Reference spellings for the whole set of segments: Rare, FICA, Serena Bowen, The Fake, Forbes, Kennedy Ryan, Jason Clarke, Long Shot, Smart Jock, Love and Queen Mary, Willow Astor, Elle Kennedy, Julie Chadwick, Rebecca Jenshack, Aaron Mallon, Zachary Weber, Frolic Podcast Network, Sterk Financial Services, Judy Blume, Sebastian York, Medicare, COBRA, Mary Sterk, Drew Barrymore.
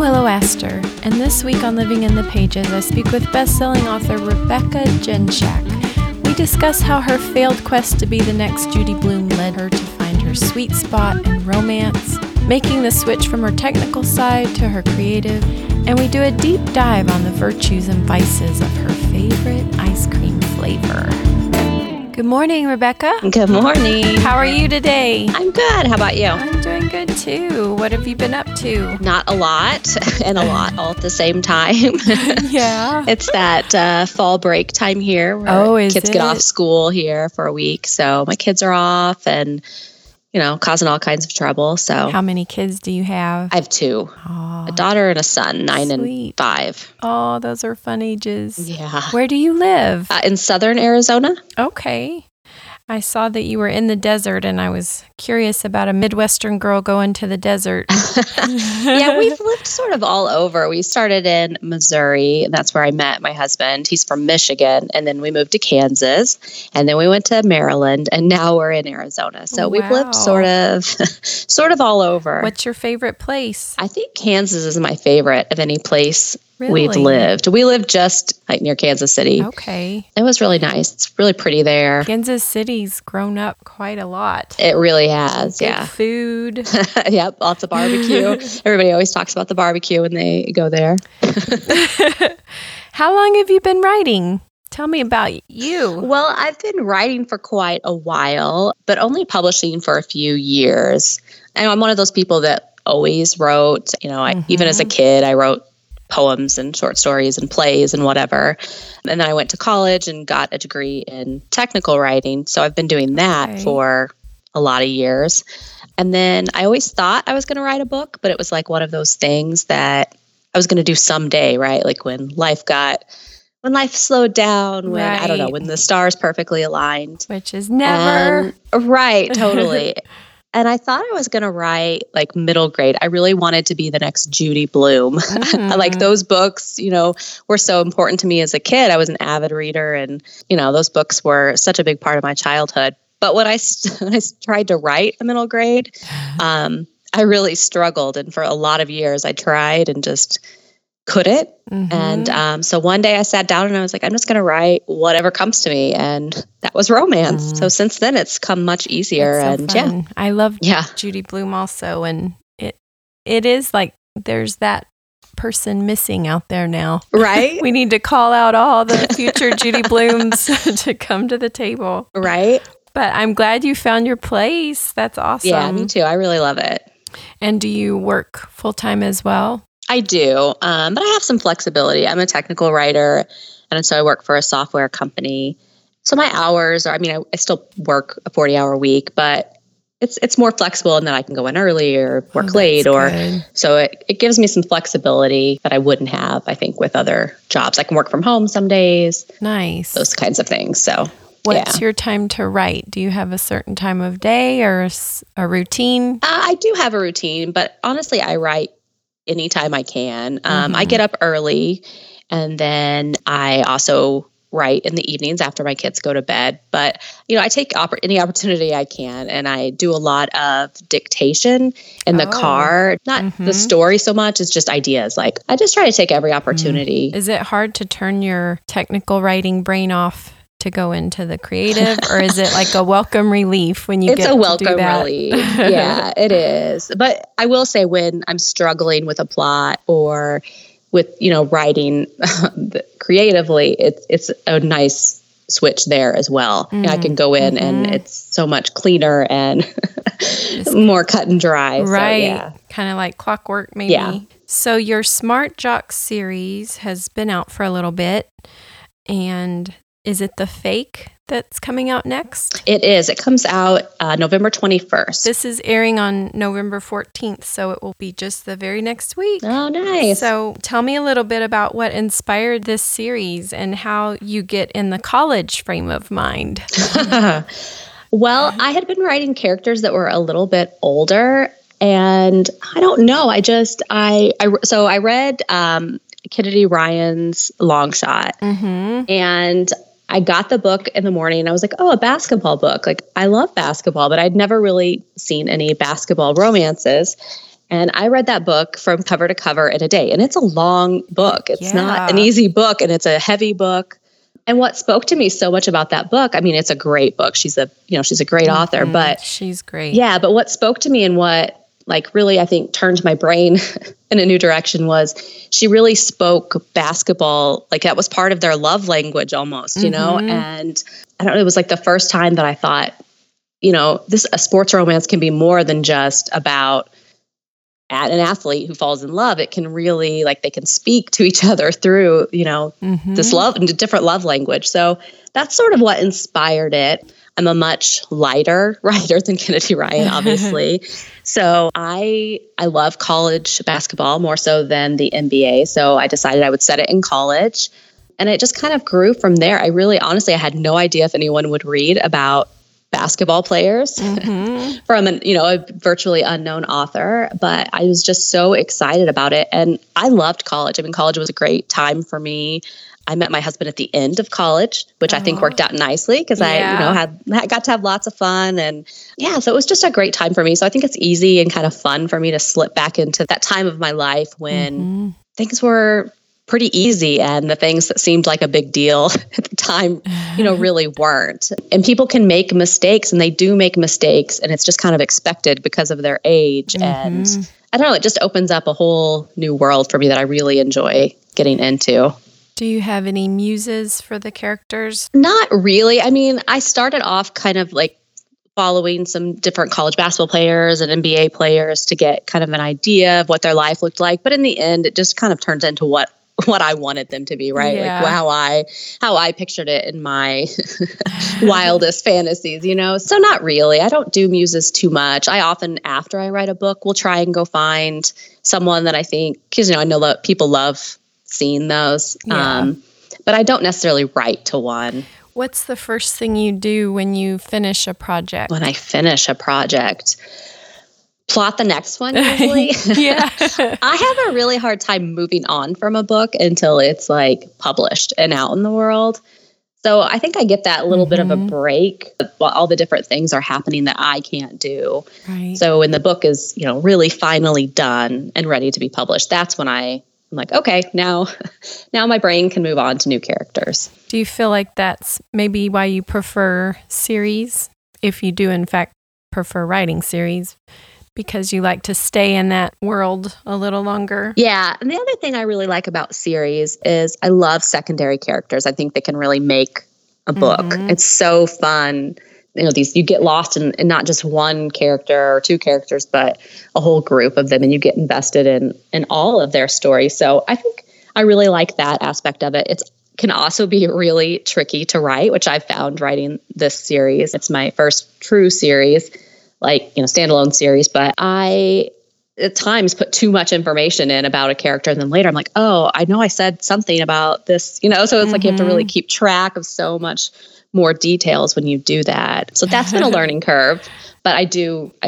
Willow Astor, and this week on Living in the Pages, I speak with best-selling author Rebecca Jenshack. We discuss how her failed quest to be the next Judy Blume led her to find her sweet spot in romance, making the switch from her technical side to her creative, and we do a deep dive on the virtues and vices of her favorite ice cream flavor. Good morning, Rebecca. Good morning. How are you today? I'm good. How about you? I'm doing good too. What have you been up to? Not a lot and a lot all at the same time. Yeah. It's that fall break time here where kids get off school here for a week. So my kids are off and, you know, causing all kinds of trouble. So how many kids do you have? I have two. Aww. A daughter and a son, 9 and 5. Oh, those are fun ages. Yeah. Where do you live? In southern Arizona. Okay. I saw that you were in the desert, and I was curious about a Midwestern girl going to the desert. Yeah, we've lived sort of all over. We started in Missouri, and that's where I met my husband. He's from Michigan, and then we moved to Kansas, and then we went to Maryland, and now we're in Arizona. So We've lived sort of all over. What's your favorite place? I think Kansas is my favorite of any place. Really? We've lived. We lived just like near Kansas City. Okay. It was really nice. It's really pretty there. Kansas City's grown up quite a lot. It really has. Good food. Yep. Lots of barbecue. Everybody always talks about the barbecue when they go there. How long have you been writing? Tell me about you. Well, I've been writing for quite a while, but only publishing for a few years. And I'm one of those people that always wrote, you know, even as a kid, I wrote poems and short stories and plays and whatever. And then I went to college and got a degree in technical writing. So I've been doing that for a lot of years. And then I always thought I was going to write a book, but it was like one of those things that I was going to do someday, right? Like when life slowed down, when, I don't know, when the stars perfectly aligned. Which is never. Right, totally. And I thought I was going to write like middle grade. I really wanted to be the next Judy Blume. Like those books, you know, were so important to me as a kid. I was an avid reader and, you know, those books were such a big part of my childhood. But when I tried to write the middle grade, I really struggled. And for a lot of years I tried and just couldn't. And so one day I sat down and I was like, I'm just going to write whatever comes to me. And that was romance. So since then it's come much easier. That's so fun. I love Judy Blume also. And it is like, there's that person missing out there now. Right. We need to call out all the future Judy Blumes to come to the table. Right. But I'm glad you found your place. That's awesome. Yeah, me too. I really love it. And do you work full time as well? I do, but I have some flexibility. I'm a technical writer, and so I work for a software company. So my hours are, I mean, I still work a 40-hour week, but it's more flexible in that I can go in early or work late. So it gives me some flexibility that I wouldn't have, I think, with other jobs. I can work from home some days. Nice. Those kinds of things, so... What's your time to write? Do you have a certain time of day or a routine? I do have a routine, but honestly, I write anytime I can. I get up early and then I also write in the evenings after my kids go to bed. But, you know, I take any opportunity I can and I do a lot of dictation in the car. Not the story so much, it's just ideas. Like I just try to take every opportunity. Is it hard to turn your technical writing brain off to go into the creative, or is it like a welcome relief when you get to do that? It's a welcome relief. Yeah, it is. But I will say when I'm struggling with a plot or with, you know, writing creatively, it's a nice switch there as well. Mm-hmm. I can go in and it's so much cleaner and more cut and dry. Right. So, yeah. Kind of like clockwork maybe. Yeah. So your Smart Jock series has been out for a little bit, and is it The Fake that's coming out next? It is. It comes out November 21st. This is airing on November 14th, so it will be just the very next week. Oh, nice. So tell me a little bit about what inspired this series and how you get in the college frame of mind. Well, I had been writing characters that were a little bit older, and I don't know. So I read Kennedy Ryan's Long Shot, and I got the book in the morning and I was like, oh, a basketball book. Like I love basketball, but I'd never really seen any basketball romances. And I read that book from cover to cover in a day. And it's a long book. It's not an easy book, and it's a heavy book. And what spoke to me so much about that book, I mean, it's a great book. She's a great author, but she's great. Yeah. But what spoke to me and what like really, I think, turned my brain in a new direction was she really spoke basketball. Like that was part of their love language almost, you know? And I don't know, it was like the first time that I thought, you know, a sports romance can be more than just about an athlete who falls in love. It can really, like, they can speak to each other through, you know, this love and different love language. So that's sort of what inspired it. I'm a much lighter writer than Kennedy Ryan, obviously. So I love college basketball more so than the NBA. So I decided I would set it in college, and it just kind of grew from there. I really, honestly, I had no idea if anyone would read about basketball players from a virtually unknown author, but I was just so excited about it. And I loved college. I mean, college was a great time for me. I met my husband at the end of college, which I think worked out nicely because I got to have lots of fun. And yeah, so it was just a great time for me. So I think it's easy and kind of fun for me to slip back into that time of my life when things were pretty easy and the things that seemed like a big deal at the time, you know, really weren't. And people can make mistakes, and they do make mistakes, and it's just kind of expected because of their age. And I don't know, it just opens up a whole new world for me that I really enjoy getting into. Do you have any muses for the characters? Not really. I mean, I started off kind of like following some different college basketball players and NBA players to get kind of an idea of what their life looked like. But in the end, it just kind of turns into what I wanted them to be, right? Yeah. Like how I pictured it in my wildest fantasies, you know? So not really. I don't do muses too much. I often, after I write a book, will try and go find someone that I think, because, you know, I know that people love seeing those, but I don't necessarily write to one. What's the first thing you do when you finish a project? When I finish a project, plot the next one usually. I have a really hard time moving on from a book until it's like published and out in the world. So I think I get that little bit of a break while all the different things are happening that I can't do. Right. So when the book is, you know, really finally done and ready to be published, that's when I'm like, okay, now my brain can move on to new characters. Do you feel like that's maybe why you prefer series, if you do in fact prefer writing series? Because you like to stay in that world a little longer. Yeah. And the other thing I really like about series is I love secondary characters. I think they can really make a book. It's so fun. You know, these, you get lost in not just one character or two characters, but a whole group of them, and you get invested in all of their stories. So I think I really like that aspect of it. It can also be really tricky to write, which I've found writing this series. It's my first true series, like, you know, standalone series, but I at times put too much information in about a character, and then later I'm like, oh, I know I said something about this, you know? So it's like you have to really keep track of so much more details when you do that. So that's been a learning curve, but I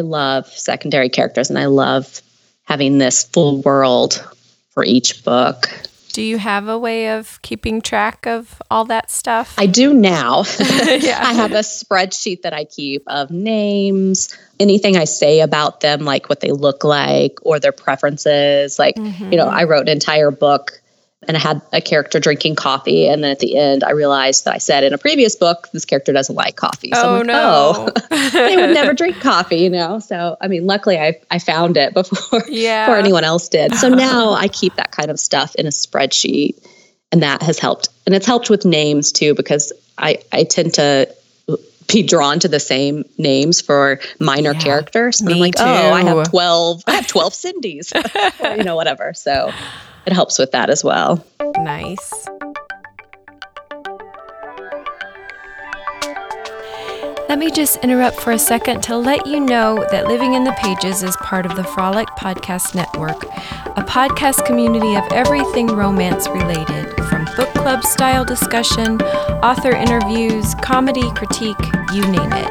love secondary characters, and I love having this full world for each book. Do you have a way of keeping track of all that stuff? I do now. I have a spreadsheet that I keep of names, anything I say about them, like what they look like or their preferences. Like, you know, I wrote an entire book and I had a character drinking coffee. And then at the end, I realized that I said in a previous book, this character doesn't like coffee. So they would never drink coffee, you know? So, I mean, luckily I found it before anyone else did. So now I keep that kind of stuff in a spreadsheet, and that has helped. And it's helped with names too, because I tend to be drawn to the same names for minor characters. And I'm like, I have 12 Cindy's, or, you know, whatever. So it helps with that as well. Nice. Let me just interrupt for a second to let you know that Living in the Pages is part of the Frolic Podcast Network, a podcast community of everything romance related, from book club style discussion, author interviews, comedy, critique, you name it.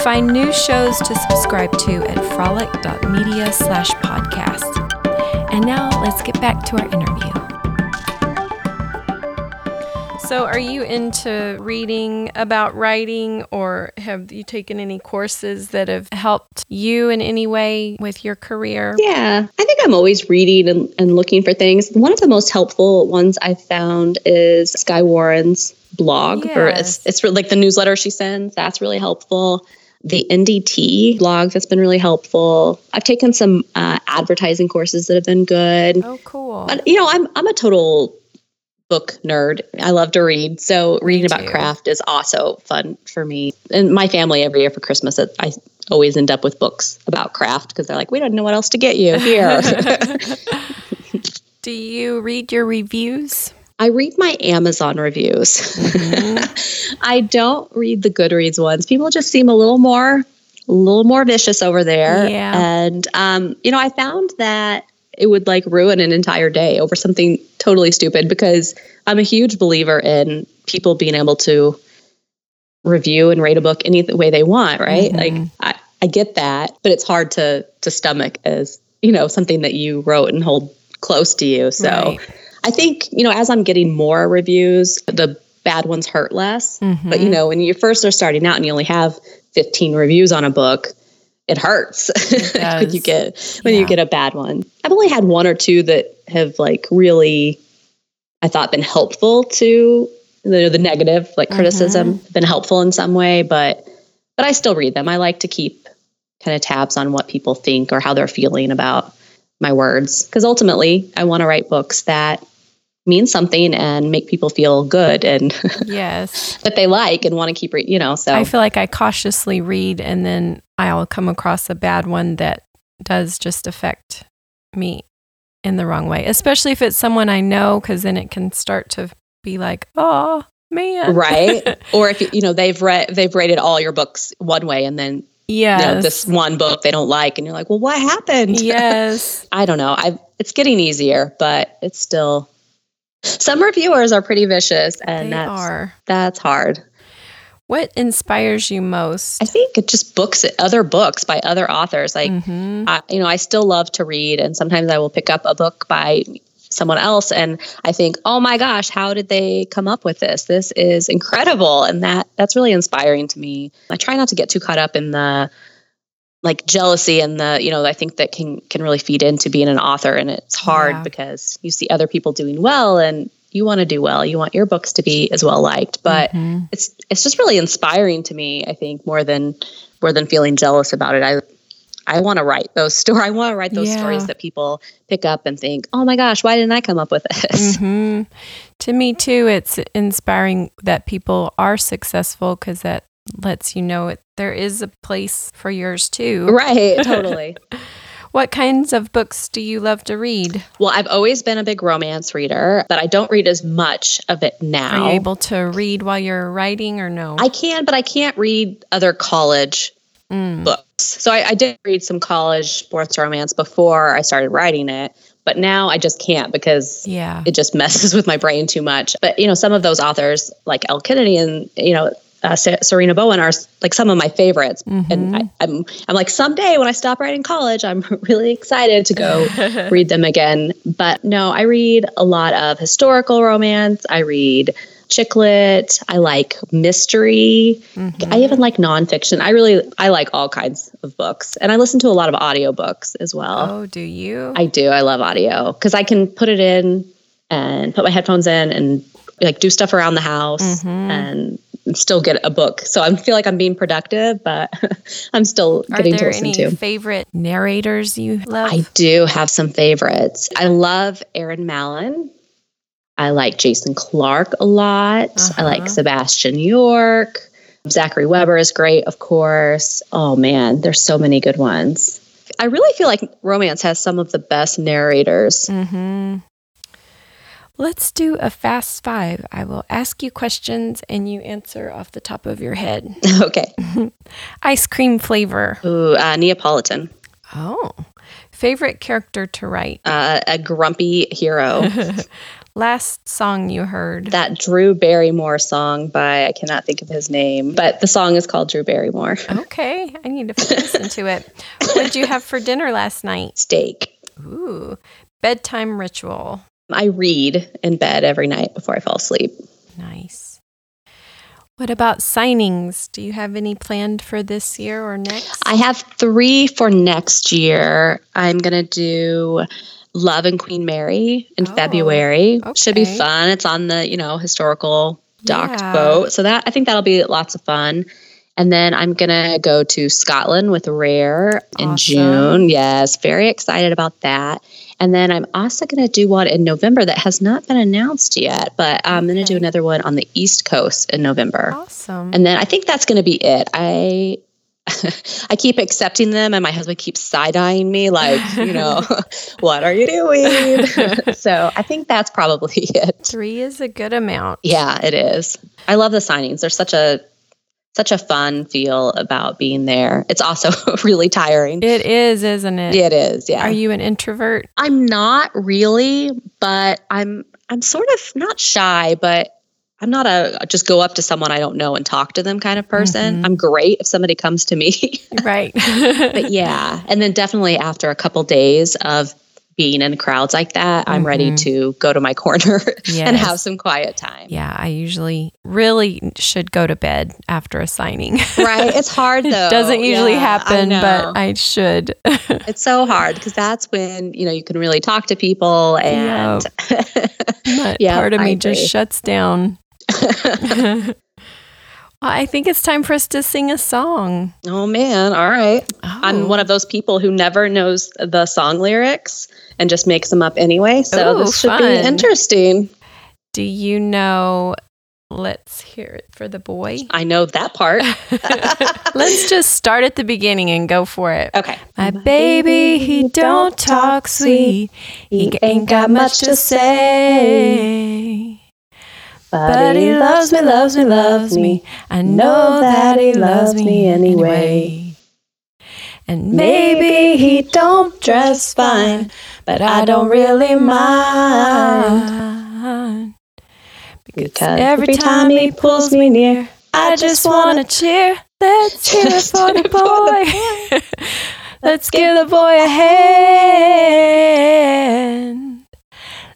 Find new shows to subscribe to at frolic.media/podcast. And now let's get back to our interview. So are you into reading about writing, or have you taken any courses that have helped you in any way with your career? Yeah, I think I'm always reading and looking for things. One of the most helpful ones I found is Sky Warren's blog, yes. Or it's like the newsletter she sends. That's really helpful. The NDT blog, that's been really helpful. I've taken some advertising courses that have been good. Oh, cool. But, you know, I'm a total book nerd. I love to read. So reading about craft is also fun for me. And my family, every year for Christmas, I always end up with books about craft because they're like, we don't know what else to get you here. Do you read your reviews? I read my Amazon reviews. Mm-hmm. I don't read the Goodreads ones. People just seem a little more vicious over there. Yeah. And, you know, I found that it would like ruin an entire day over something totally stupid, because I'm a huge believer in people being able to review and rate a book any way they want, right? Mm-hmm. Like I get that, but it's hard to stomach as, you know, something that you wrote and hold close to you. So right. I think, you know, as I'm getting more reviews, the bad ones hurt less. Mm-hmm. But, you know, when you first are starting out and you only have 15 reviews on a book, it hurts when you get a bad one. I've only had one or two that have like really, I thought, been helpful to the negative, like criticism, been helpful in some way, but I still read them. I like to keep kind of tabs on what people think or how they're feeling about my words, because ultimately I want to write books that mean something and make people feel good and yes, that they like and want to keep reading, you know. So I feel like I cautiously read, and then I'll come across a bad one that does just affect me in the wrong way, especially if it's someone I know, because then it can start to be like, oh man, right? Or if you know they've rated all your books one way, and then yes, you know, this one book they don't like, and you're like, well, what happened? Yes, I don't know. It's getting easier, but it's still. Some reviewers are pretty vicious, and that's hard. What inspires you most? I think it just other books by other authors. Like, I still love to read, and sometimes I will pick up a book by someone else, and I think, oh my gosh, how did they come up with this? This is incredible, and that's really inspiring to me. I try not to get too caught up in the like jealousy and the, you know, I think that can really feed into being an author, and it's hard because you see other people doing well and you want to do well. You want your books to be as well liked, but it's just really inspiring to me, I think, more than feeling jealous about it. I want to write those stories that people pick up and think, oh my gosh, why didn't I come up with this? Mm-hmm. To me too, it's inspiring that people are successful, because that lets you know there is a place for yours too. Right, totally. What kinds of books do you love to read? Well, I've always been a big romance reader, but I don't read as much of it now. Are you able to read while you're writing or no? I can, but I can't read other college books. So I did read some college sports romance before I started writing it, but now I just can't, because it just messes with my brain too much. But, you know, some of those authors like Elle Kennedy and, you know, Serena Bowen are like some of my favorites, and I'm like, someday when I stop writing college, I'm really excited to go read them again. But no, I read a lot of historical romance. I read chick lit. I like mystery. I even like nonfiction. I like all kinds of books, and I listen to a lot of audiobooks as well. Oh, do you? I do. I love audio because I can put it in and put my headphones in and like do stuff around the house and still get a book. So I feel like I'm being productive, but I'm still getting to listen to. Are there any favorite narrators you love? I do have some favorites. I love Aaron Mallon. I like Jason Clarke a lot. I like Sebastian York. Zachary Weber is great, of course. Oh man, there's so many good ones. I really feel like romance has some of the best narrators. Let's do a fast five. I will ask you questions and you answer off the top of your head. Okay. Ice cream flavor. Ooh, Neapolitan. Oh. Favorite character to write? A grumpy hero. Last song you heard? That Drew Barrymore song by, I cannot think of his name, but the song is called Drew Barrymore. Okay. I need to listen to it. What did you have for dinner last night? Steak. Ooh. Bedtime ritual. I read in bed every night before I fall asleep. Nice. What about signings? Do you have any planned for this year or next? I have 3 for next year. I'm going to do Love and Queen Mary in February. Okay. Should be fun. It's on the, historical docked boat. So that, I think that'll be lots of fun. And then I'm going to go to Scotland with Rare in June. Yes, very excited about that. And then I'm also going to do one in November that has not been announced yet, but I'm going to do another one on the East Coast in November. Awesome. And then I think that's going to be it. I keep accepting them, and my husband keeps side-eyeing me like, what are you doing? So I think that's probably it. 3 is a good amount. Yeah, it is. I love the signings. There's such a fun feel about being there. It's also really tiring. It is, isn't it? It is, yeah. Are you an introvert? I'm not really, but I'm sort of not shy, but I'm not a just go up to someone I don't know and talk to them kind of person. Mm-hmm. I'm great if somebody comes to me. Right. But yeah. And then definitely after a couple days of being in crowds like that, I'm ready to go to my corner and have some quiet time. Yeah, I usually really should go to bed after a signing. Right. It's hard, though. It doesn't usually happen, but I should. It's so hard because that's when, you can really talk to people. And part of me just shuts down. Well, I think it's time for us to sing a song. Oh, man. All right. Oh. I'm one of those people who never knows the song lyrics and just makes them up anyway. So this should be interesting. Do you know, let's hear it for the boy? I know that part. Let's just start at the beginning and go for it. Okay. My baby, he don't talk sweet. He ain't got much to say. But he loves me, loves me, loves me. I know that he loves me anyway. And maybe he don't dress fine, but I don't really mind. Because every time he pulls me near, I just want to cheer. Let's cheer for the boy. Let's give the boy a hand.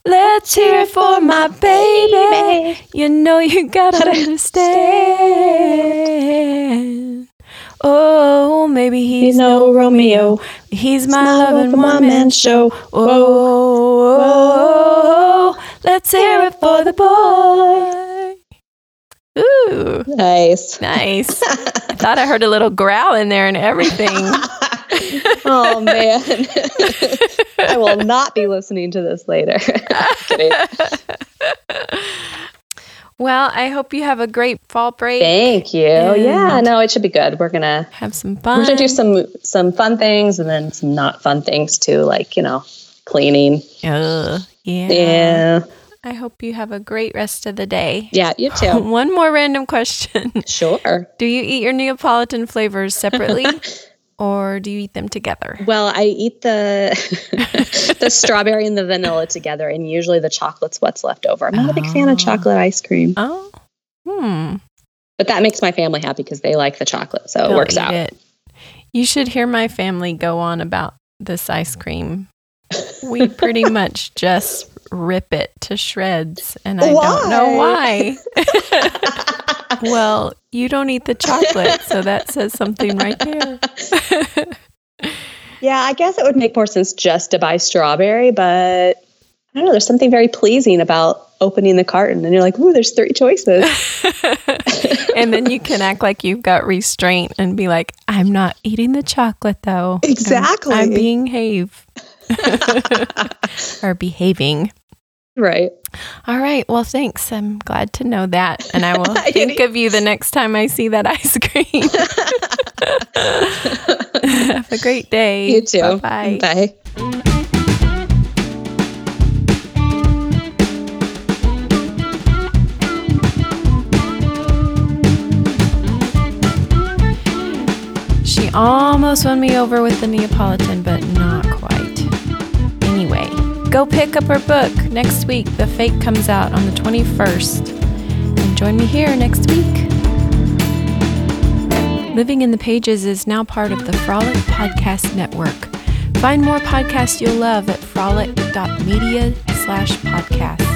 Let's hear it for my baby. You know you gotta understand. Oh, maybe he's no Romeo. He's my loving one-man show. Oh, let's hear it for the boy. Ooh. Nice. Nice. I thought I heard a little growl in there and everything. Oh, man. I will not be listening to this later. Well, I hope you have a great fall break. Thank you. Yeah, no, it should be good. We're going to have some fun. We're going to do some fun things and then some not fun things too, like, cleaning. Yeah. I hope you have a great rest of the day. Yeah, you too. One more random question. Sure. Do you eat your Neapolitan flavors separately? Or do you eat them together? Well, I eat the strawberry and the vanilla together, and usually the chocolate's what's left over. I'm not a big fan of chocolate ice cream. Oh, But that makes my family happy because they like the chocolate, so it works out. You should hear my family go on about this ice cream. We pretty much just rip it to shreds, and I don't know why. Well, you don't eat the chocolate, so that says something right there. Yeah, I guess it would make more sense just to buy strawberry, but I don't know, there's something very pleasing about opening the carton and you're like, ooh, there's 3 choices. And then you can act like you've got restraint and be like, I'm not eating the chocolate though. Exactly. I'm being have. Or behaving. Right. All right. Well, thanks. I'm glad to know that. And I will think of you the next time I see that ice cream. Have a great day. You too. Bye-bye. Bye. She almost won me over with the Neapolitan, but not quite. Anyway. Go pick up her book. Next week, The Fake comes out on the 21st. And join me here next week. Living in the Pages is now part of the Frolic Podcast Network. Find more podcasts you'll love at frolic.media/podcast.